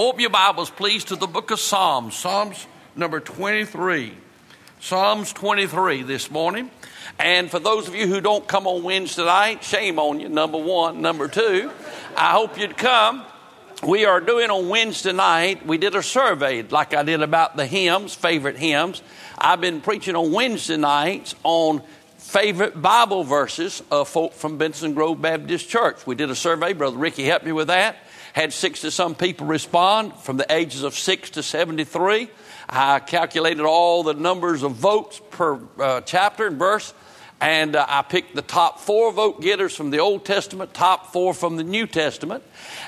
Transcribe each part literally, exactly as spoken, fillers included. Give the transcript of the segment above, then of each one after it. Open your Bibles, please, to the book of Psalms, Psalms number twenty-three. Psalms twenty-three this morning. And for those of you who don't come on Wednesday night, shame on you, number one. Number two, I hope you'd come. We are doing on Wednesday night, we did a survey like I did about the hymns, favorite hymns. I've been preaching on Wednesday nights on favorite Bible verses of folk from Benson Grove Baptist Church. We did a survey. Brother Ricky helped me with that. Had sixty-some people respond from the ages of six to seventy-three. I calculated all the numbers of votes per uh, chapter and verse, and uh, I picked the top four vote getters from the Old Testament, top four from the New Testament.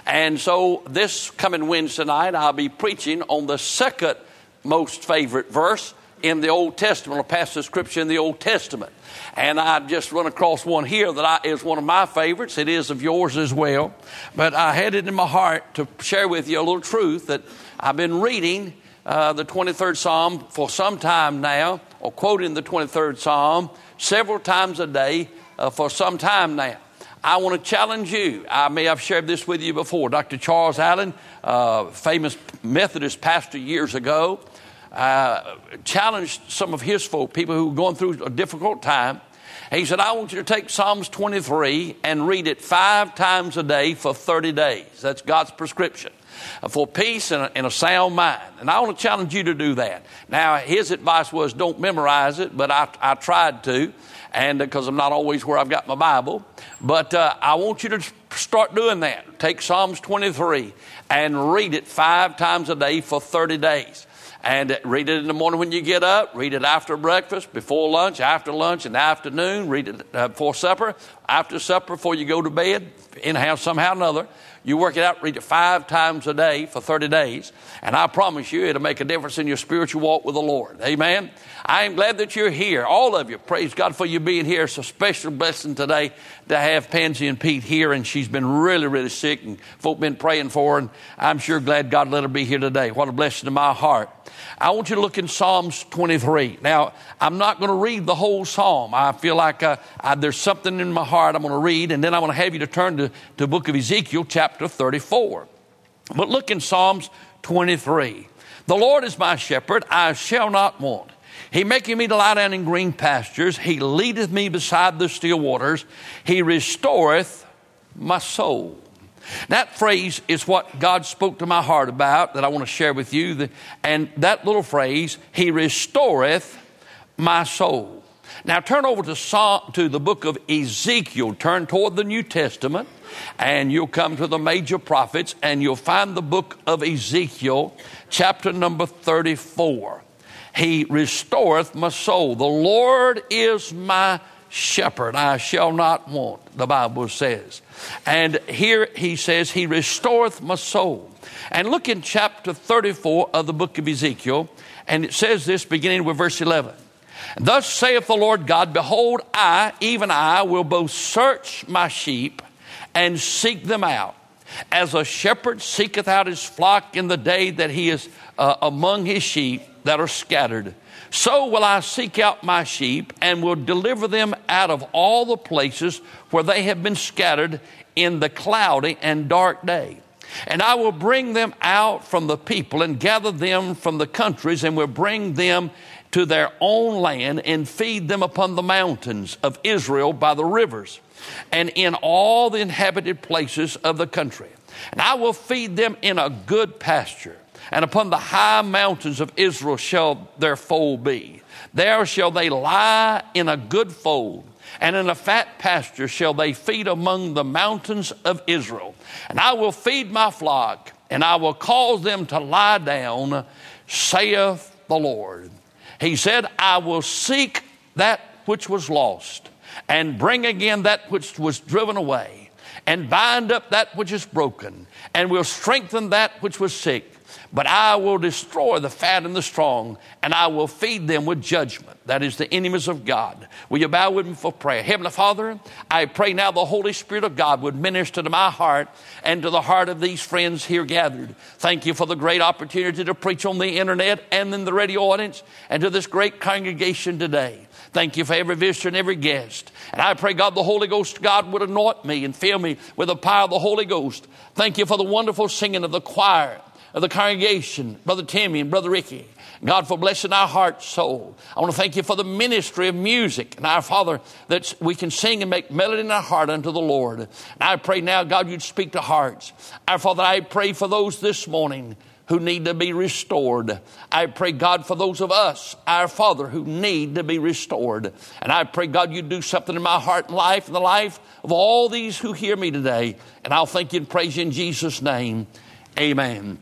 And so this coming Wednesday night, I'll be preaching on the second most favorite verse in the Old Testament, or passage of Scripture in the Old Testament. And I just run across one here that I, is one of my favorites. It is of yours as well. But I had it in my heart to share with you a little truth that I've been reading Uh, the twenty-third Psalm for some time now, or quoting the twenty-third Psalm several times a day uh, for some time now. I want to challenge you. I may have shared this with you before. Doctor Charles Allen, uh, famous Methodist pastor years ago, uh, challenged some of his folk, people who were going through a difficult time. He said, I want you to take Psalms twenty-three and read it five times a day for thirty days. That's God's prescription for peace and a, and a sound mind. And I want to challenge you to do that. Now, his advice was don't memorize it, but I, I tried to, and because I'm not always where I've got my Bible. But uh, I want you to start doing that. Take Psalms twenty-three and read it five times a day for thirty days. And read it in the morning when you get up, read it after breakfast, before lunch, after lunch, in the afternoon, read it before supper, after supper, before you go to bed, anyhow, somehow or another. You work it out, read it five times a day for thirty days, and I promise you it'll make a difference in your spiritual walk with the Lord. Amen? I am glad that you're here, all of you. Praise God for you being here. It's a special blessing today to have Pansy and Pete here, and she's been really, really sick, and folk been praying for her, and I'm sure glad God let her be here today. What a blessing to my heart. I want you to look in Psalms twenty-three. Now, I'm not going to read the whole psalm. I feel like uh, I, there's something in my heart I'm going to read, and then I'm going to have you to turn to the book of Ezekiel, chapter thirty-four. But look in Psalms twenty-three. The Lord is my shepherd, I shall not want. He maketh me to lie down in green pastures. He leadeth me beside the still waters. He restoreth my soul. That phrase is what God spoke to my heart about that I want to share with you. And that little phrase, he restoreth my soul. Now turn over to, Psalm, to the book of Ezekiel. Turn toward the New Testament and you'll come to the major prophets and you'll find the book of Ezekiel, chapter number thirty-four. He restoreth my soul. The Lord is my shepherd, I shall not want, the Bible says. And here he says, he restoreth my soul. And look in chapter thirty-four of the book of Ezekiel, and it says this beginning with verse eleven. Thus saith the Lord God, behold, I, even I, will both search my sheep and seek them out. As a shepherd seeketh out his flock in the day that he is uh, among his sheep that are scattered, so will I seek out my sheep and will deliver them out of all the places where they have been scattered in the cloudy and dark day. And I will bring them out from the people and gather them from the countries and will bring them to their own land and feed them upon the mountains of Israel by the rivers and in all the inhabited places of the country. And I will feed them in a good pasture. And upon the high mountains of Israel shall their foal be. There shall they lie in a good fold, and in a fat pasture shall they feed among the mountains of Israel. And I will feed my flock, and I will cause them to lie down, saith the Lord. He said, I will seek that which was lost, and bring again that which was driven away, and bind up that which is broken, and will strengthen that which was sick. But I will destroy the fat and the strong, and I will feed them with judgment. That is the enemies of God. Will you bow with me for prayer? Heavenly Father, I pray now the Holy Spirit of God would minister to my heart and to the heart of these friends here gathered. Thank you for the great opportunity to preach on the internet and in the radio audience and to this great congregation today. Thank you for every visitor and every guest. And I pray, God, the Holy Ghost, God, would anoint me and fill me with the power of the Holy Ghost. Thank you for the wonderful singing of the choir. of the congregation, Brother Timmy and Brother Ricky. God, for blessing our heart, soul. I want to thank you for the ministry of music. And our Father, that we can sing and make melody in our heart unto the Lord. And I pray now, God, you'd speak to hearts. Our Father, I pray for those this morning who need to be restored. I pray, God, for those of us, our Father, who need to be restored. And I pray, God, you do something in my heart and life and the life of all these who hear me today. And I'll thank you and praise you in Jesus' name. Amen.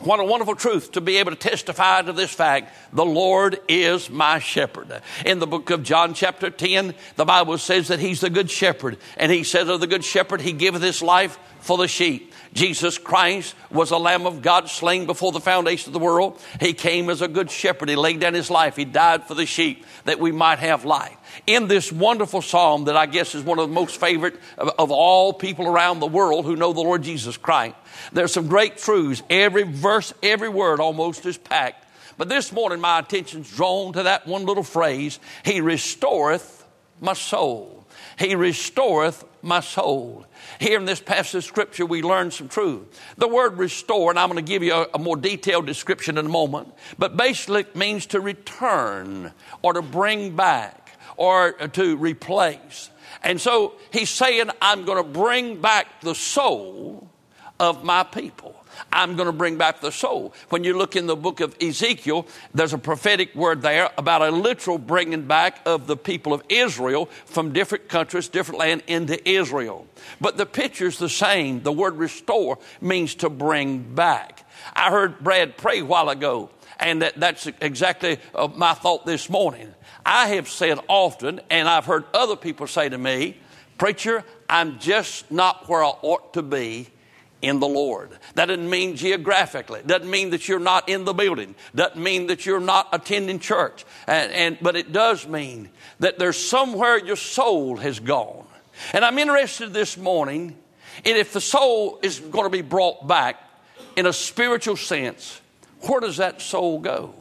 What a wonderful truth to be able to testify to this fact. The Lord is my shepherd. In the book of John chapter ten, the Bible says that he's the good shepherd. And he says of the good shepherd, he giveth his life for the sheep. Jesus Christ was a Lamb of God slain before the foundation of the world. He came as a good shepherd. He laid down his life. He died for the sheep that we might have life. In this wonderful psalm that I guess is one of the most favorite of, of all people around the world who know the Lord Jesus Christ, there's some great truths. Every verse, every word almost is packed. But this morning my attention's drawn to that one little phrase, he restoreth my soul. He restoreth my soul. Here in this passage of scripture, we learn some truth. The word restore, and I'm going to give you a, a more detailed description in a moment, but basically it means to return or to bring back or to replace. And so he's saying, I'm going to bring back the soul of my people. I'm going to bring back the soul. When you look in the book of Ezekiel, there's a prophetic word there about a literal bringing back of the people of Israel from different countries, different land into Israel. But the picture's the same. The word restore means to bring back. I heard Brad pray a while ago, and that, that's exactly my thought this morning. I have said often, and I've heard other people say to me, preacher, I'm just not where I ought to be in the Lord. That doesn't mean geographically. Doesn't mean that you're not in the building. Doesn't mean that you're not attending church. And, and but it does mean that there's somewhere your soul has gone. And I'm interested this morning in if the soul is going to be brought back in a spiritual sense, where does that soul go?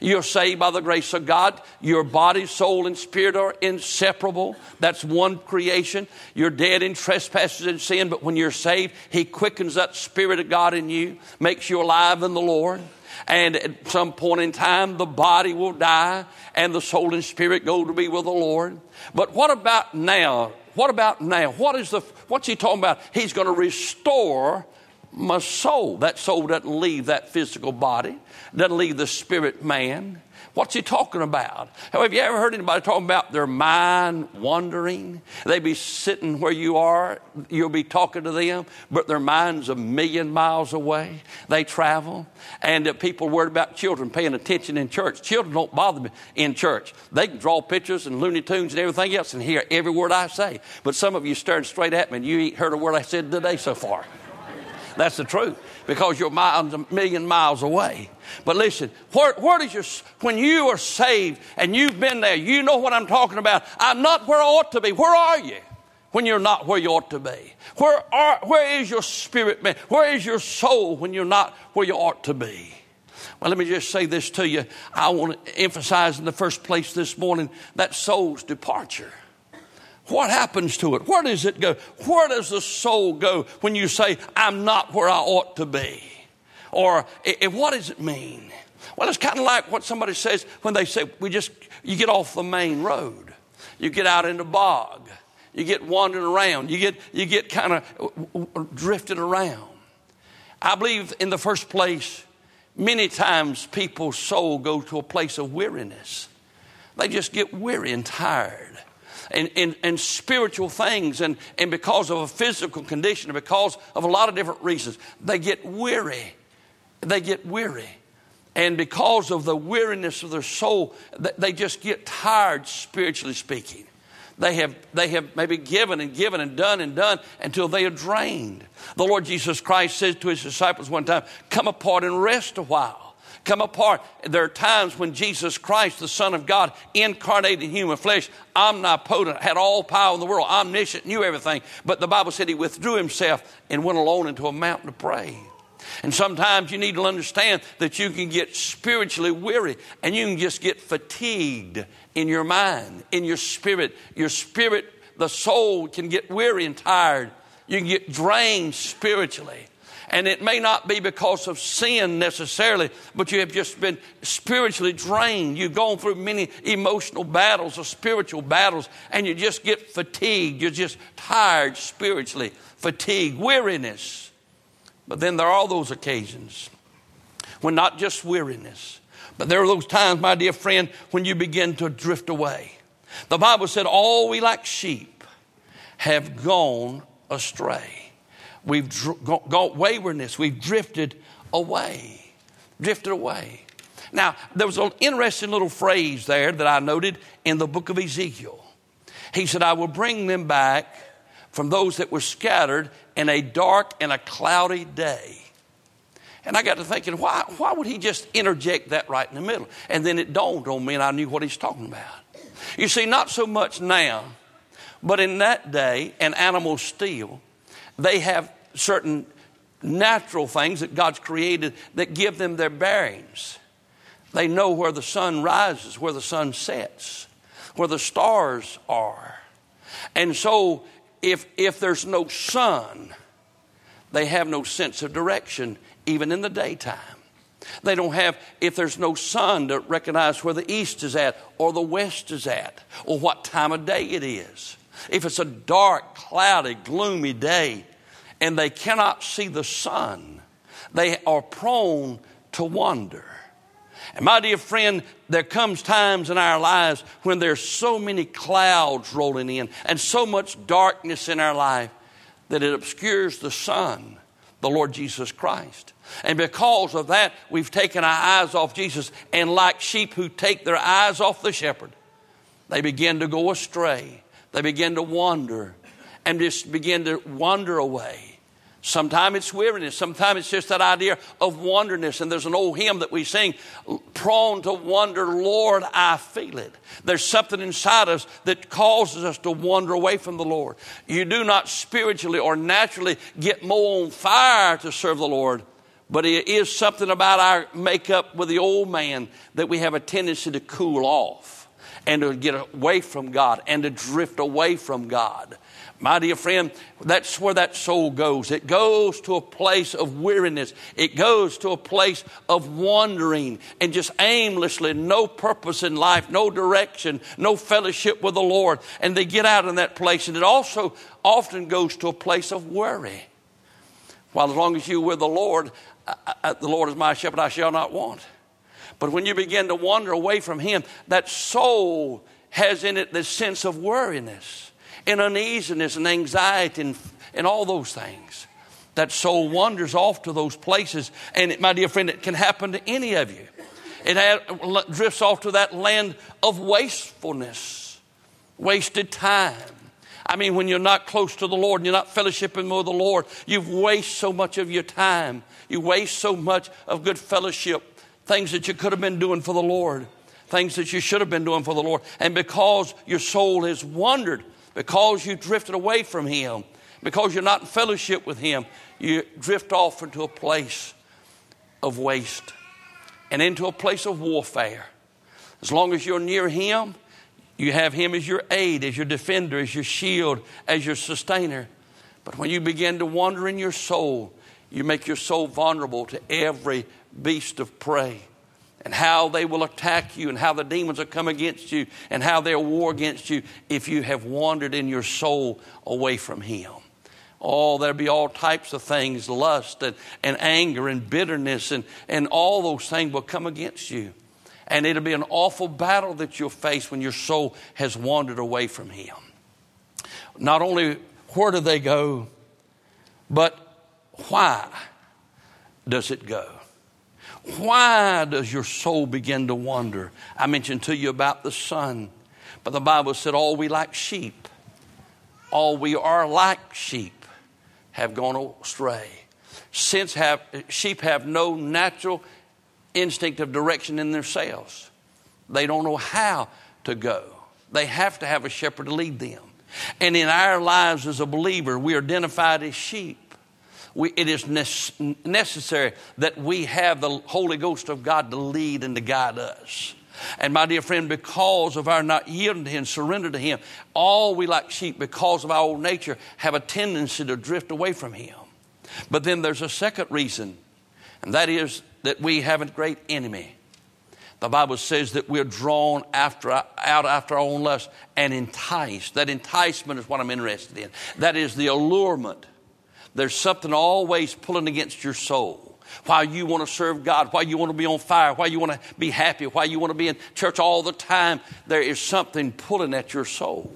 You're saved by the grace of God. Your body, soul, and spirit are inseparable. That's one creation. You're dead in trespasses and sin, but when you're saved, he quickens that spirit of God in you, makes you alive in the Lord. And at some point in time, the body will die, and the soul and spirit go to be with the Lord. But what about now? What about now? What is the? What's he talking about? He's going to restore my soul. That soul doesn't leave that physical body, doesn't leave the spirit man. What's he talking about? Have you ever heard anybody talking about their mind wandering? They be sitting where you are, you'll be talking to them, but their mind's a million miles away. They travel, and uh, people worried about children paying attention in church. Children don't bother me in church. They can draw pictures and Looney Tunes and everything else and hear every word I say. But some of you staring straight at me and you ain't heard a word I said today so far. That's the truth, because you're miles, a million miles away. But listen, where, where does your, when you are saved and you've been there, you know what I'm talking about. I'm not where I ought to be. Where are you when you're not where you ought to be? Where are, where is your spirit, man? Where is your soul when you're not where you ought to be? Well, let me just say this to you. I want to emphasize in the first place this morning that soul's departure. What happens to it? Where does it go? Where does the soul go when you say, I'm not where I ought to be? Or I- I what does it mean? Well, it's kind of like what somebody says when they say, we just, you get off the main road. You get out in the bog. You get wandering around. You get, you get kind of drifting around. I believe in the first place, many times people's soul go to a place of weariness. They just get weary and tired. And, and, and spiritual things, and, and because of a physical condition, and because of a lot of different reasons, they get weary. They get weary. And because of the weariness of their soul, they just get tired, spiritually speaking. They have, they have maybe given and given and done and done until they are drained. The Lord Jesus Christ says to his disciples one time, come apart and rest a while. Come apart. There are times when Jesus Christ, the Son of God, incarnated in human flesh, omnipotent, had all power in the world, omniscient, knew everything. But the Bible said he withdrew himself and went alone into a mountain to pray. And sometimes you need to understand that you can get spiritually weary and you can just get fatigued in your mind, in your spirit. Your spirit, the soul, can get weary and tired. You can get drained spiritually. And it may not be because of sin necessarily, but you have just been spiritually drained. You've gone through many emotional battles or spiritual battles, and you just get fatigued. You're just tired spiritually, fatigue, weariness. But then there are those occasions when not just weariness, but there are those times, my dear friend, when you begin to drift away. The Bible said, all we like sheep have gone astray. We've dr- gone waywardness. We've drifted away, drifted away. Now, there was an interesting little phrase there that I noted in the book of Ezekiel. He said, I will bring them back from those that were scattered in a dark and a cloudy day. And I got to thinking, why, why would he just interject that right in the middle? And then it dawned on me, and I knew what he's talking about. You see, not so much now, but in that day, and animals still, they have certain natural things that God's created that give them their bearings. They know where the sun rises, where the sun sets, where the stars are. And so if, if there's no sun, they have no sense of direction, even in the daytime. They don't have, if there's no sun, to recognize where the east is at or the west is at or what time of day it is. If it's a dark, cloudy, gloomy day and they cannot see the sun, they are prone to wander. And my dear friend, there comes times in our lives when there's so many clouds rolling in and so much darkness in our life that it obscures the sun, the Lord Jesus Christ. And because of that, we've taken our eyes off Jesus. And like sheep who take their eyes off the shepherd, they begin to go astray. They begin to wander and just begin to wander away. Sometimes it's weariness. Sometimes it's just that idea of wanderness. And there's an old hymn that we sing, prone to wander, Lord, I feel it. There's something inside us that causes us to wander away from the Lord. You do not spiritually or naturally get more on fire to serve the Lord, but it is something about our makeup with the old man that we have a tendency to cool off and to get away from God and to drift away from God. My dear friend, that's where that soul goes. It goes to a place of weariness. It goes to a place of wandering and just aimlessly, no purpose in life, no direction, no fellowship with the Lord. And they get out in that place. And it also often goes to a place of worry. While as long as you with the Lord, I, I, the Lord is my shepherd, I shall not want. But when you begin to wander away from him, that soul has in it the sense of weariness and uneasiness and anxiety and, and all those things. That soul wanders off to those places. And it, my dear friend, it can happen to any of you. It had, drifts off to that land of wastefulness, wasted time. I mean, when you're not close to the Lord and you're not fellowshipping with the Lord, you waste so much of your time. You waste so much of good fellowship, things that you could have been doing for the Lord, things that you should have been doing for the Lord. And because your soul has wandered, because you drifted away from him, because you're not in fellowship with him, you drift off into a place of waste and into a place of warfare. As long as you're near him, you have him as your aid, as your defender, as your shield, as your sustainer. But when you begin to wander in your soul, you make your soul vulnerable to every beast of prey and how they will attack you and how the demons will come against you and how they'll war against you if you have wandered in your soul away from him. Oh, there'll be all types of things, lust and, and anger and bitterness and, and all those things will come against you. And it'll be an awful battle that you'll face when your soul has wandered away from him. Not only where do they go, but why does it go? Why does your soul begin to wander? I mentioned to you about the sun, but the Bible said all we like sheep, all we are like sheep have gone astray. Since have, sheep have no natural instinct of direction in themselves. They don't know how to go. They have to have a shepherd to lead them. And in our lives as a believer, we are identified as sheep. We, it is ne- necessary that we have the Holy Ghost of God to lead and to guide us. And my dear friend, because of our not yielding to him, surrender to him, all we like sheep, because of our old nature, have a tendency to drift away from him. But then there's a second reason, and that is that we have a great enemy. The Bible says that we're drawn after, out after our own lust and enticed. That enticement is what I'm interested in. That is the allurement. There's something always pulling against your soul. Why you want to serve God, why you want to be on fire, why you want to be happy, why you want to be in church all the time. There is something pulling at your soul.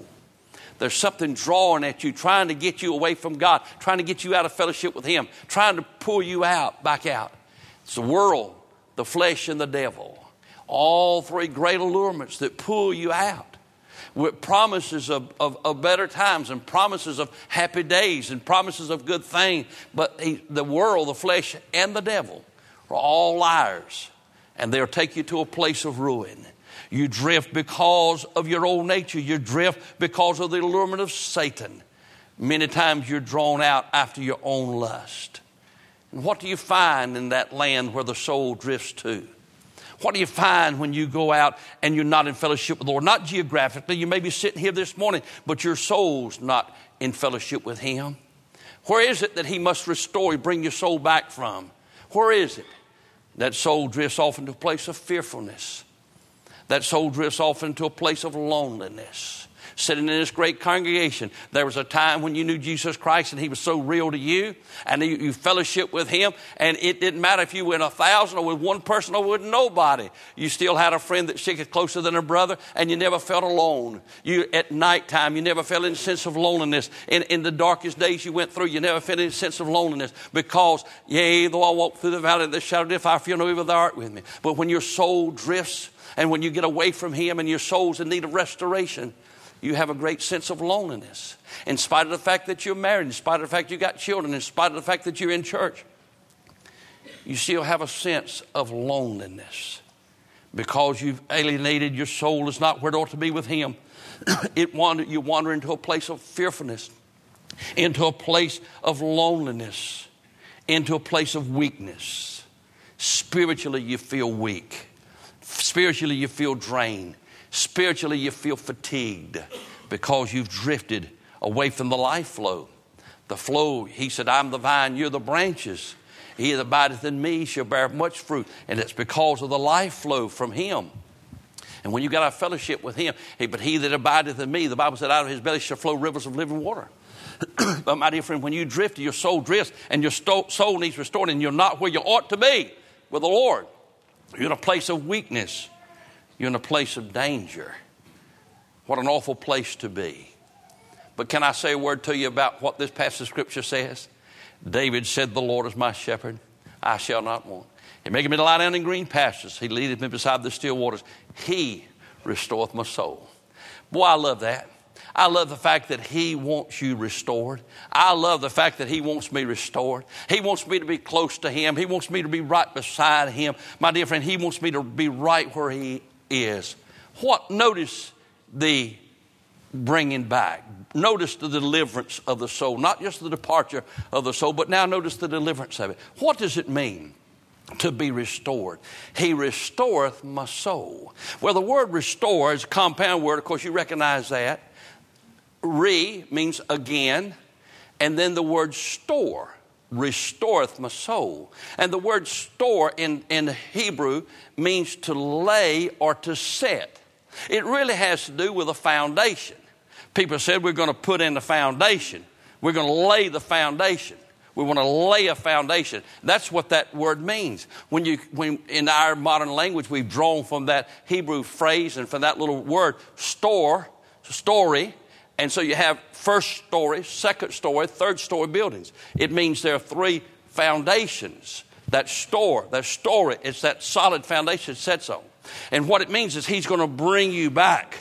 There's something drawing at you, trying to get you away from God, trying to get you out of fellowship with Him, trying to pull you out, back out. It's the world, the flesh, and the devil. All three great allurements that pull you out with promises of, of, of better times and promises of happy days and promises of good things. But he, the world, the flesh, and the devil are all liars, and they'll take you to a place of ruin. You drift because of your old nature. You drift because of the allurement of Satan. Many times you're drawn out after your own lust. And what do you find in that land where the soul drifts to? What do you find when you go out and you're not in fellowship with the Lord? Not geographically. You may be sitting here this morning, but your soul's not in fellowship with Him. Where is it that He must restore you, bring your soul back from? Where is it? That soul drifts off into a place of fearfulness. That soul drifts off into a place of loneliness. Sitting in this great congregation, there was a time when you knew Jesus Christ and He was so real to you, and you, you fellowship with Him, and it didn't matter if you were in a thousand or with one person or with nobody. You still had a friend that sticketh closer than a brother, and you never felt alone. You at nighttime, you never felt any sense of loneliness. In, in the darkest days you went through, you never felt any sense of loneliness, because yea, though I walk through the valley of the shadow of death, I fear no evil, thou art with me. But when your soul drifts, and when you get away from Him, and your soul's in need of restoration, you have a great sense of loneliness, in spite of the fact that you're married, in spite of the fact you got children, in spite of the fact that you're in church. You still have a sense of loneliness because you've alienated your soul. It's not where it ought to be with Him. It wander, you wander into a place of fearfulness, into a place of loneliness, into a place of weakness. Spiritually, you feel weak. Spiritually, you feel drained. Spiritually, you feel fatigued because you've drifted away from the life flow. The flow, He said, I'm the vine, you're the branches. He that abideth in me shall bear much fruit. And it's because of the life flow from Him. And when you got our fellowship with Him, hey, but He that abideth in me, the Bible said, out of His belly shall flow rivers of living water. But my dear friend, when you drift, your soul drifts, and your soul needs restored, and you're not where you ought to be with the Lord. You're in a place of weakness. You're in a place of danger. What an awful place to be. But can I say a word to you about what this passage of Scripture says? David said, the Lord is my shepherd, I shall not want. He maketh me to lie down in green pastures. He leadeth me beside the still waters. He restoreth my soul. Boy, I love that. I love the fact that He wants you restored. I love the fact that He wants me restored. He wants me to be close to Him. He wants me to be right beside Him. My dear friend, He wants me to be right where He is. Is what notice the bringing back, notice the deliverance of the soul, not just the departure of the soul, but now notice the deliverance of it. What does it mean to be restored? He restoreth my soul. Well, the word restore is a compound word, of course, you recognize that. Re means again, and then the word store, restoreth my soul. And the word store in, in Hebrew means to lay or to set. It really has to do with a foundation. People said we're going to put in the foundation. We're going to lay the foundation. We want to lay a foundation. That's what that word means. When you, when in our modern language, we've drawn from that Hebrew phrase and from that little word, store, story. And so you have first story, second story, third story buildings. It means there are three foundations. That store, that story, it's that solid foundation it sets on. And what it means is He's going to bring you back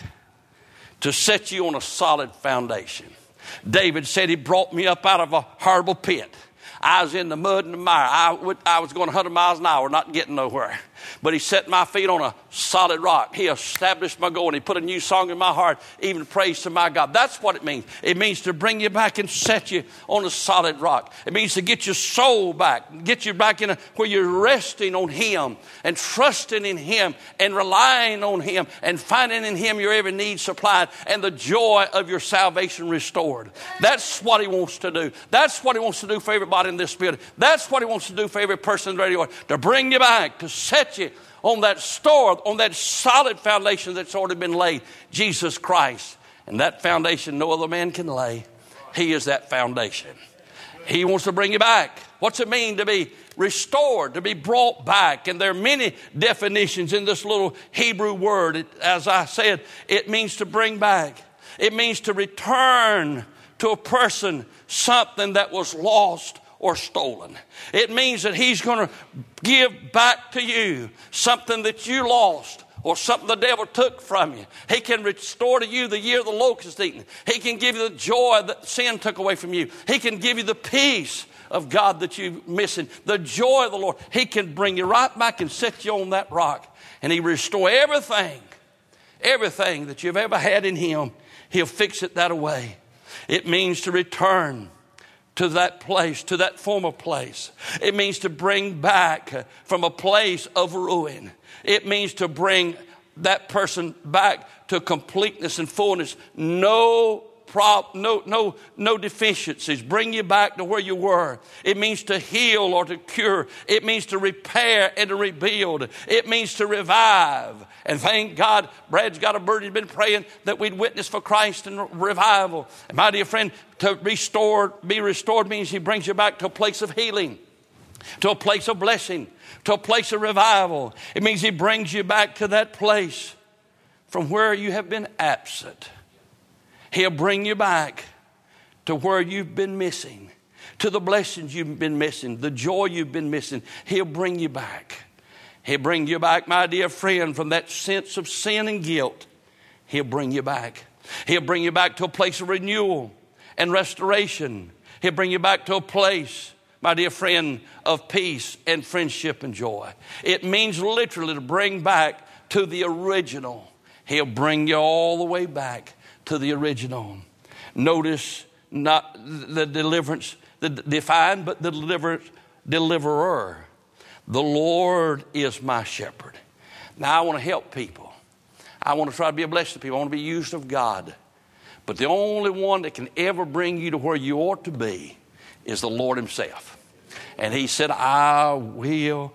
to set you on a solid foundation. David said, He brought me up out of a horrible pit. I was in the mud and the mire. I, would, I was going one hundred miles an hour, not getting nowhere. But He set my feet on a solid rock. He established my goal, and He put a new song in my heart, even praise to my God. That's what it means. It means to bring you back and set you on a solid rock. It means to get your soul back, get you back in a, where you're resting on Him and trusting in Him and relying on Him and finding in Him your every need supplied and the joy of your salvation restored. That's what He wants to do. That's what He wants to do for everybody. in this building. That's what he wants to do for every person in the radio, to bring you back, to set you on that store, on that solid foundation that's already been laid, Jesus Christ. And that foundation no other man can lay. He is that foundation. He wants to bring you back. What's it mean to be restored, to be brought back? And there are many definitions in this little Hebrew word. It, as I said, it means to bring back. It means to return to a person something that was lost or stolen. It means that he's going to give back to you something that you lost or something the devil took from you. He can restore to you the year the locust eaten. He can give you the joy that sin took away from you. He can give you the peace of God that you're missing, the joy of the Lord. He can bring you right back and set you on that rock. And he restore everything, everything that you've ever had in him. He'll fix it that away. It means to return to that place, to that former place. It means to bring back from a place of ruin. It means to bring that person back to completeness and fullness. No prop, no, no, no deficiencies. Bring you back to where you were. It means to heal or to cure. It means to repair and to rebuild. It means to revive. And thank God, Brad's got a burden. He's been praying that we'd witness for Christ and revival. And my dear friend, to restore, be restored means he brings you back to a place of healing, to a place of blessing, to a place of revival. It means he brings you back to that place from where you have been absent. He'll bring you back to where you've been missing, to the blessings you've been missing, the joy you've been missing. He'll bring you back. He'll bring you back, my dear friend, from that sense of sin and guilt. He'll bring you back. He'll bring you back to a place of renewal and restoration. He'll bring you back to a place, my dear friend, of peace and friendship and joy. It means literally to bring back to the original. He'll bring you all the way back to the original. Notice not the deliverance, the defined, but the deliverance, deliverer. The Lord is my shepherd. Now I want to help people. I want to try to be a blessing to people. I want to be used of God. But the only one that can ever bring you to where you ought to be is the Lord himself. And he said, I will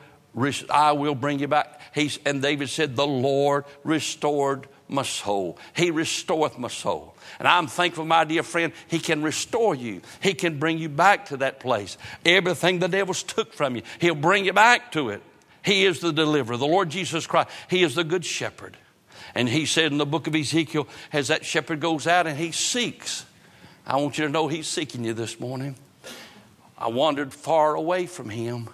I will bring you back. He's, and David said, the Lord restored my soul. He restoreth my soul. And I'm thankful, my dear friend, he can restore you. He can bring you back to that place. Everything the devil's took from you, he'll bring you back to it. He is the deliverer, the Lord Jesus Christ. He is the good shepherd. And he said in the book of Ezekiel, as that shepherd goes out and he seeks. I want you to know he's seeking you this morning. I wandered far away from him,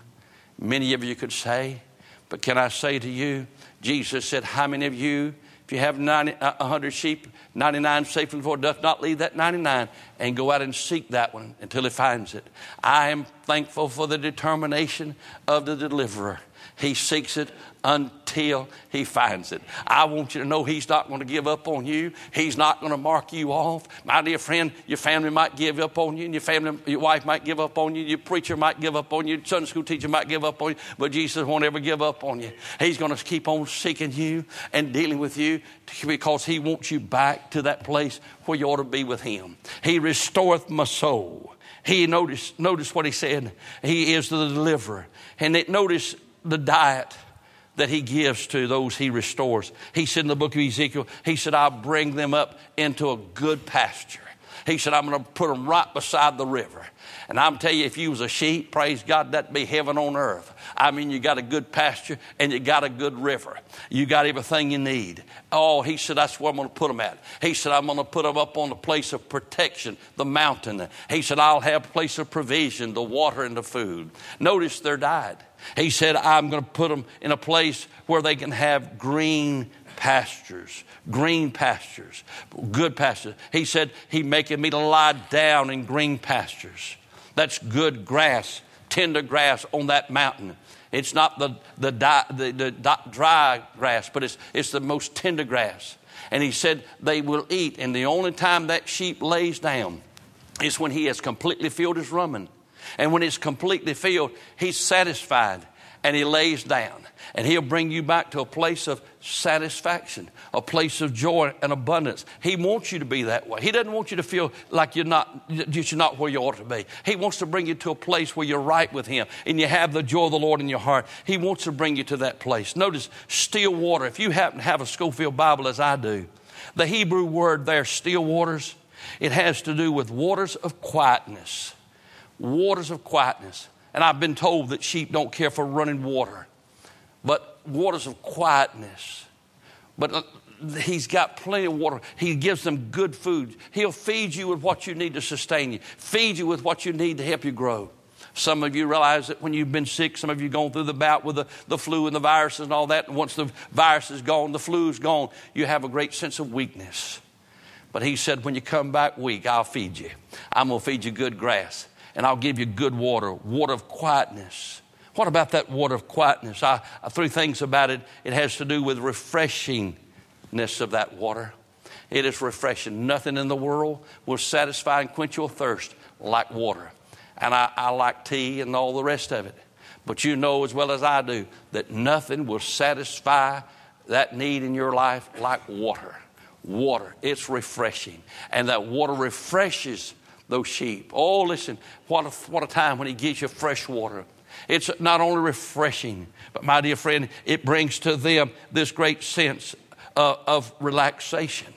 many of you could say. But can I say to you, Jesus said, how many of you, if you have ninety, one hundred sheep, ninety-nine safe and void, doth not leave that ninety-nine and go out and seek that one until he finds it? I am thankful for the determination of the deliverer. He seeks it until he finds it. I want you to know he's not going to give up on you. He's not going to mark you off. My dear friend, your family might give up on you, and your family, your wife might give up on you, your preacher might give up on you, your Sunday school teacher might give up on you, but Jesus won't ever give up on you. He's going to keep on seeking you and dealing with you because he wants you back to that place where you ought to be with him. He restoreth my soul. He noticed, notice what he said. He is the deliverer. And it, notice the diet that he gives to those he restores. He said in the book of Ezekiel, he said, I'll bring them up into a good pasture. He said, I'm going to put them right beside the river. And I'm telling you, if you was a sheep, praise God, that'd be heaven on earth. I mean, you got a good pasture and you got a good river. You got everything you need. Oh, he said, that's where I'm going to put them at. He said, I'm going to put them up on the place of protection, the mountain. He said, I'll have a place of provision, the water and the food. Notice their diet. He said, I'm going to put them in a place where they can have green pastures, green pastures, good pastures. He said, he maketh me to lie down in green pastures. That's good grass, tender grass on that mountain. It's not the, the, di, the, the di, dry grass, but it's, it's the most tender grass. And he said, they will eat. And the only time that sheep lays down is when he has completely filled his rumen. And when it's completely filled, he's satisfied and he lays down. And he'll bring you back to a place of satisfaction, a place of joy and abundance. He wants you to be that way. He doesn't want you to feel like you're not, you're not where you ought to be. He wants to bring you to a place where you're right with him and you have the joy of the Lord in your heart. He wants to bring you to that place. Notice, still water. If you happen to have a Schofield Bible as I do, the Hebrew word there, still waters, it has to do with waters of quietness. Waters of quietness. And I've been told that sheep don't care for running water. But waters of quietness. But he's got plenty of water. He gives them good food. He'll feed you with what you need to sustain you. Feed you with what you need to help you grow. Some of you realize that when you've been sick, some of you gone through the bout with the, the flu and the viruses and all that. And once the virus is gone, the flu is gone, you have a great sense of weakness. But he said, when you come back weak, I'll feed you. I'm going to feed you good grass. And I'll give you good water, water of quietness. What about that water of quietness? I, I threw things about it. It has to do with refreshingness of that water. It is refreshing. Nothing in the world will satisfy and quench your thirst like water. And I, I like tea and all the rest of it. But you know as well as I do that nothing will satisfy that need in your life like water. Water, it's refreshing. And that water refreshes those sheep. Oh, listen, what a, what a time when he gives you fresh water. It's not only refreshing, but my dear friend, it brings to them this great sense uh, of relaxation,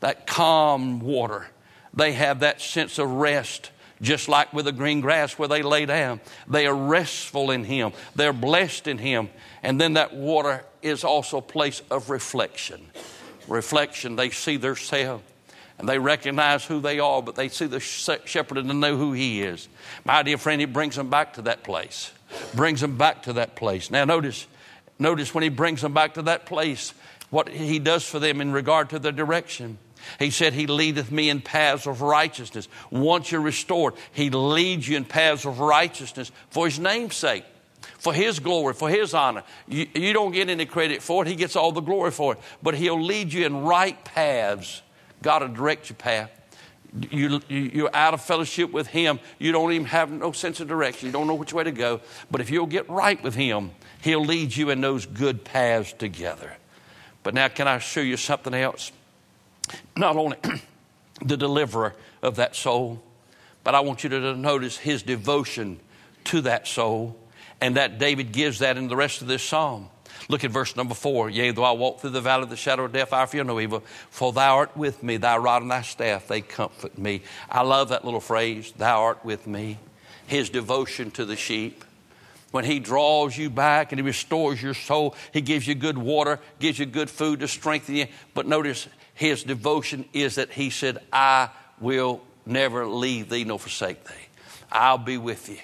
that calm water. They have that sense of rest, just like with the green grass where they lay down. They are restful in him. They're blessed in him. And then that water is also a place of reflection. Reflection, they see themselves. And they recognize who they are, but they see the shepherd and they know who he is. My dear friend, he brings them back to that place. Brings them back to that place. Now notice, notice when he brings them back to that place, what he does for them in regard to their direction. He said, he leadeth me in paths of righteousness. Once you're restored, he leads you in paths of righteousness for his name's sake. For his glory, for his honor. You, you don't get any credit for it. He gets all the glory for it. But he'll lead you in right paths. God will direct your path. You, you, you're out of fellowship with him. You don't even have no sense of direction. You don't know which way to go. But if you'll get right with him, he'll lead you in those good paths together. But now can I show you something else? Not only the deliverer of that soul, but I want you to notice his devotion to that soul. And that David gives that in the rest of this psalm. Look at verse number four. Yea, though I walk through the valley of the shadow of death, I fear no evil, for thou art with me, thy rod and thy staff, they comfort me. I love that little phrase, thou art with me. His devotion to the sheep. When he draws you back and he restores your soul, he gives you good water, gives you good food to strengthen you. But notice his devotion is that he said, I will never leave thee nor forsake thee. I'll be with you.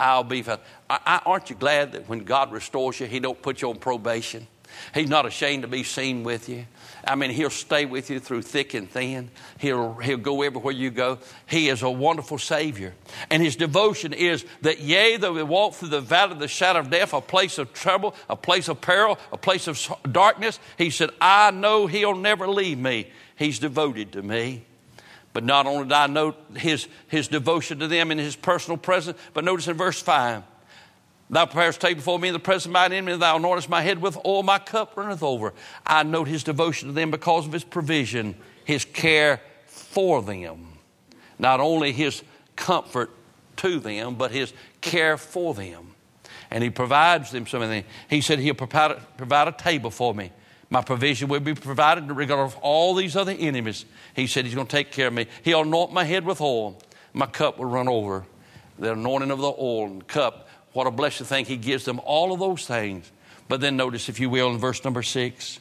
I'll be found. I, I, aren't you glad that when God restores you, he don't put you on probation? He's not ashamed to be seen with you. I mean, he'll stay with you through thick and thin. He'll, he'll go everywhere you go. He is a wonderful Savior. And his devotion is that, yea, though we walk through the valley of the shadow of death, a place of trouble, a place of peril, a place of darkness, he said, I know he'll never leave me. He's devoted to me. But not only did I note his, his devotion to them in his personal presence, but notice in verse five, thou preparest table before me in the presence of mine enemy, and thou anointest my head with oil, my cup runneth over. I note his devotion to them because of his provision, his care for them. Not only his comfort to them, but his care for them. And he provides them something. He said he'll provide a, provide a table for me. My provision will be provided in regard of all these other enemies. He said he's going to take care of me. He'll anoint my head with oil. My cup will run over. The anointing of the oil and cup. What a blessed thing. He gives them all of those things. But then notice, if you will, in verse number six,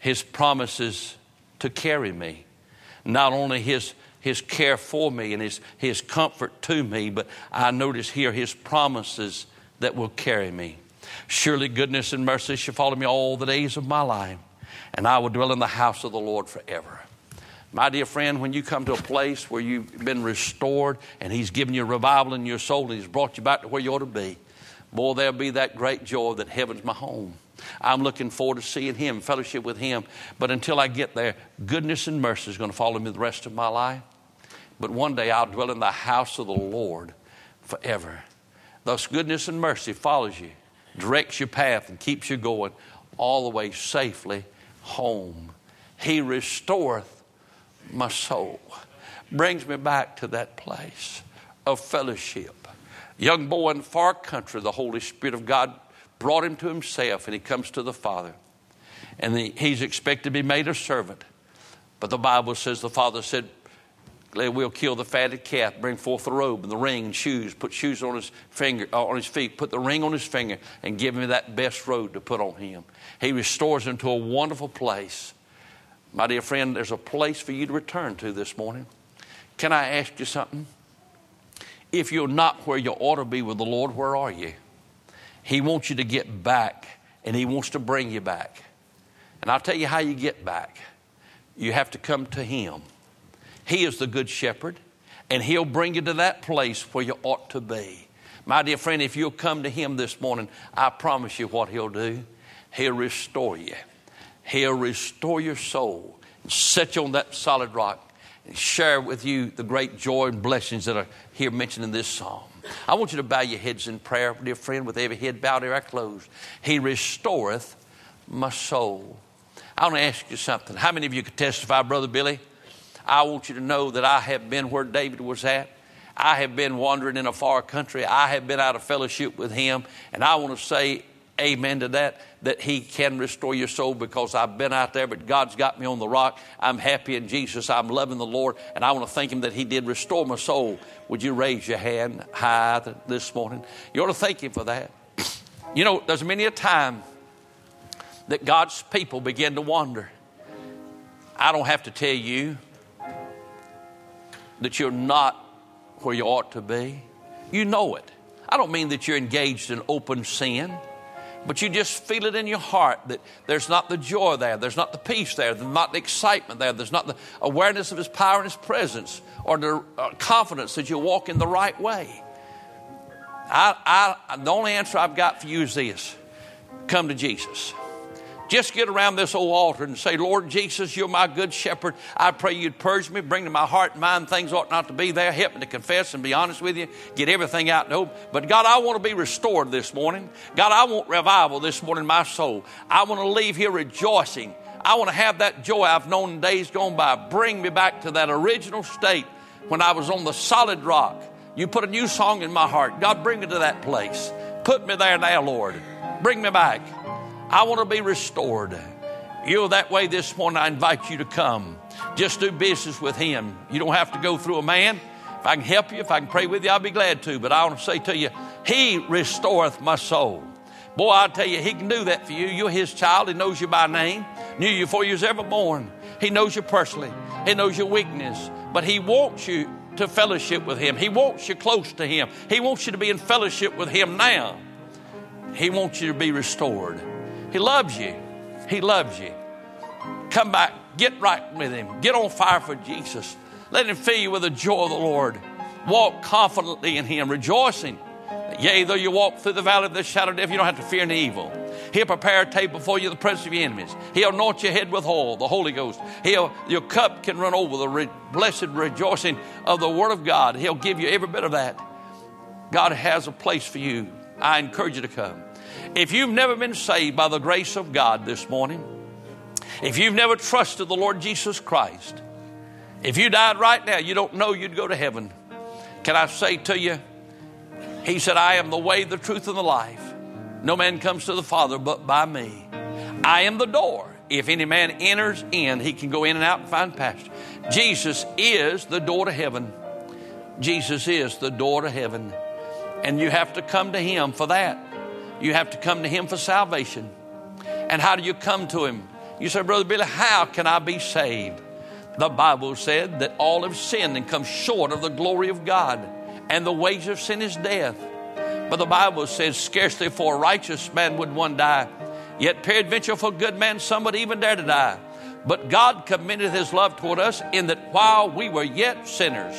his promises to carry me. Not only his, his care for me and his, his comfort to me, but I notice here his promises that will carry me. Surely goodness and mercy shall follow me all the days of my life, and I will dwell in the house of the Lord forever. My dear friend, when you come to a place where you've been restored and he's given you revival in your soul and he's brought you back to where you ought to be, boy, there'll be that great joy that heaven's my home. I'm looking forward to seeing him, fellowship with him. But until I get there, goodness and mercy is going to follow me the rest of my life. But one day I'll dwell in the house of the Lord forever. Thus goodness and mercy follows you. directs your path and keeps you going all the way safely home. He restoreth my soul. Brings me back to that place of fellowship. Young boy in a far country, the Holy Spirit of God brought him to himself, and he comes to the Father. And he's expected to be made a servant. But the Bible says the Father said, we'll kill the fatted calf, bring forth the robe and the ring and shoes, put shoes on his finger, on his feet, put the ring on his finger, and give him that best robe to put on him. He restores him to a wonderful place. My dear friend, there's a place for you to return to this morning. Can I ask you something? If you're not where you ought to be with the Lord, where are you? He wants you to get back, and he wants to bring you back. And I'll tell you how you get back. You have to come to him. He is the good shepherd, and he'll bring you to that place where you ought to be. My dear friend, if you'll come to him this morning, I promise you what he'll do. He'll restore you. He'll restore your soul and set you on that solid rock and share with you the great joy and blessings that are here mentioned in this psalm. I want you to bow your heads in prayer, dear friend, with every head bowed, every eye closed. He restoreth my soul. I want to ask you something. How many of you could testify, Brother Billy? I want you to know that I have been where David was at. I have been wandering in a far country. I have been out of fellowship with him. And I want to say amen to that, that he can restore your soul, because I've been out there, but God's got me on the rock. I'm happy in Jesus. I'm loving the Lord. And I want to thank him that he did restore my soul. Would you raise your hand high this morning? You ought to thank him for that. You know, there's many a time that God's people begin to wander. I don't have to tell you that you're not where you ought to be. You know it. I don't mean that you're engaged in open sin, but you just feel it in your heart that there's not the joy there, there's not the peace there, there's not the excitement there, there's not the awareness of his power and his presence, or the confidence that you walk in the right way. I, I, the only answer I've got for you is this: come to Jesus. Just get around this old altar and say, Lord Jesus, you're my good shepherd. I pray you'd purge me, bring to my heart and mind things ought not to be there. Help me to confess and be honest with you. Get everything out and open. But God, I want to be restored this morning. God, I want revival this morning in my soul. I want to leave here rejoicing. I want to have that joy I've known in days gone by. Bring me back to that original state when I was on the solid rock. You put a new song in my heart. God, bring me to that place. Put me there now, Lord. Bring me back. I want to be restored. You're that way this morning. I invite you to come. Just do business with him. You don't have to go through a man. If I can help you, if I can pray with you, I'll be glad to. But I want to say to you, he restoreth my soul. Boy, I'll tell you, he can do that for you. You're his child. He knows you by name. Knew you before you was ever born. He knows you personally. He knows your weakness. But he wants you to fellowship with him. He wants you close to him. He wants you to be in fellowship with him now. He wants you to be restored. He loves you. He loves you. Come back. Get right with him. Get on fire for Jesus. Let him fill you with the joy of the Lord. Walk confidently in him, rejoicing. Yea, though you walk through the valley of the shadow of death, you don't have to fear any evil. He'll prepare a table before you in the presence of your enemies. He'll anoint your head with oil, the Holy Ghost. He'll, your cup can run over, the re- blessed rejoicing of the Word of God. He'll give you every bit of that. God has a place for you. I encourage you to come. If you've never been saved by the grace of God this morning, if you've never trusted the Lord Jesus Christ, if you died right now, you don't know you'd go to heaven. Can I say to you, he said, I am the way, the truth, and the life. No man comes to the Father but by me. I am the door. If any man enters in, he can go in and out and find pasture. Jesus is the door to heaven. Jesus is the door to heaven. And you have to come to him for that. You have to come to him for salvation. And how do you come to him? You say, Brother Billy, how can I be saved? The Bible said that all have sinned and come short of the glory of God, and the wages of sin is death. But the Bible says, scarcely for a righteous man would one die, yet peradventure for a good man some would even dare to die. But God commendeth his love toward us, in that while we were yet sinners,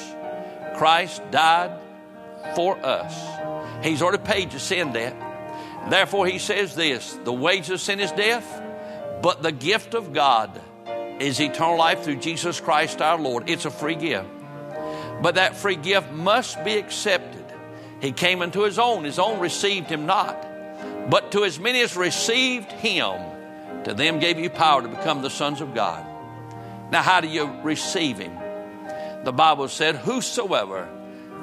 Christ died for us. He's already paid your sin debt. Therefore, he says this, the wages of sin is death, but the gift of God is eternal life through Jesus Christ our Lord. It's a free gift, but that free gift must be accepted. He came unto his own, his own received him not. But to as many as received him, to them gave you power to become the sons of God. Now, how do you receive him? The Bible said, whosoever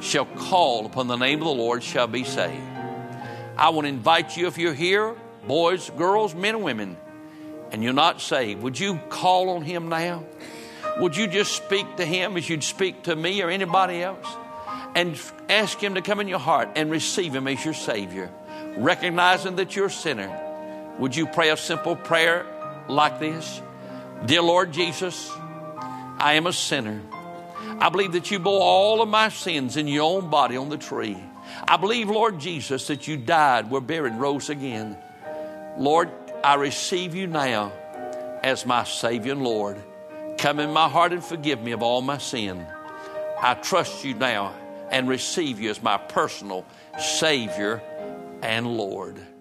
shall call upon the name of the Lord shall be saved. I want to invite you, if you're here, boys, girls, men, and women, and you're not saved, would you call on him now? Would you just speak to him as you'd speak to me or anybody else? And ask him to come in your heart and receive him as your Savior, recognizing that you're a sinner. Would you pray a simple prayer like this? Dear Lord Jesus, I am a sinner. I believe that you bore all of my sins in your own body on the tree. I believe, Lord Jesus, that you died, were buried, rose again. Lord, I receive you now as my Savior and Lord. Come in my heart and forgive me of all my sin. I trust you now and receive you as my personal Savior and Lord.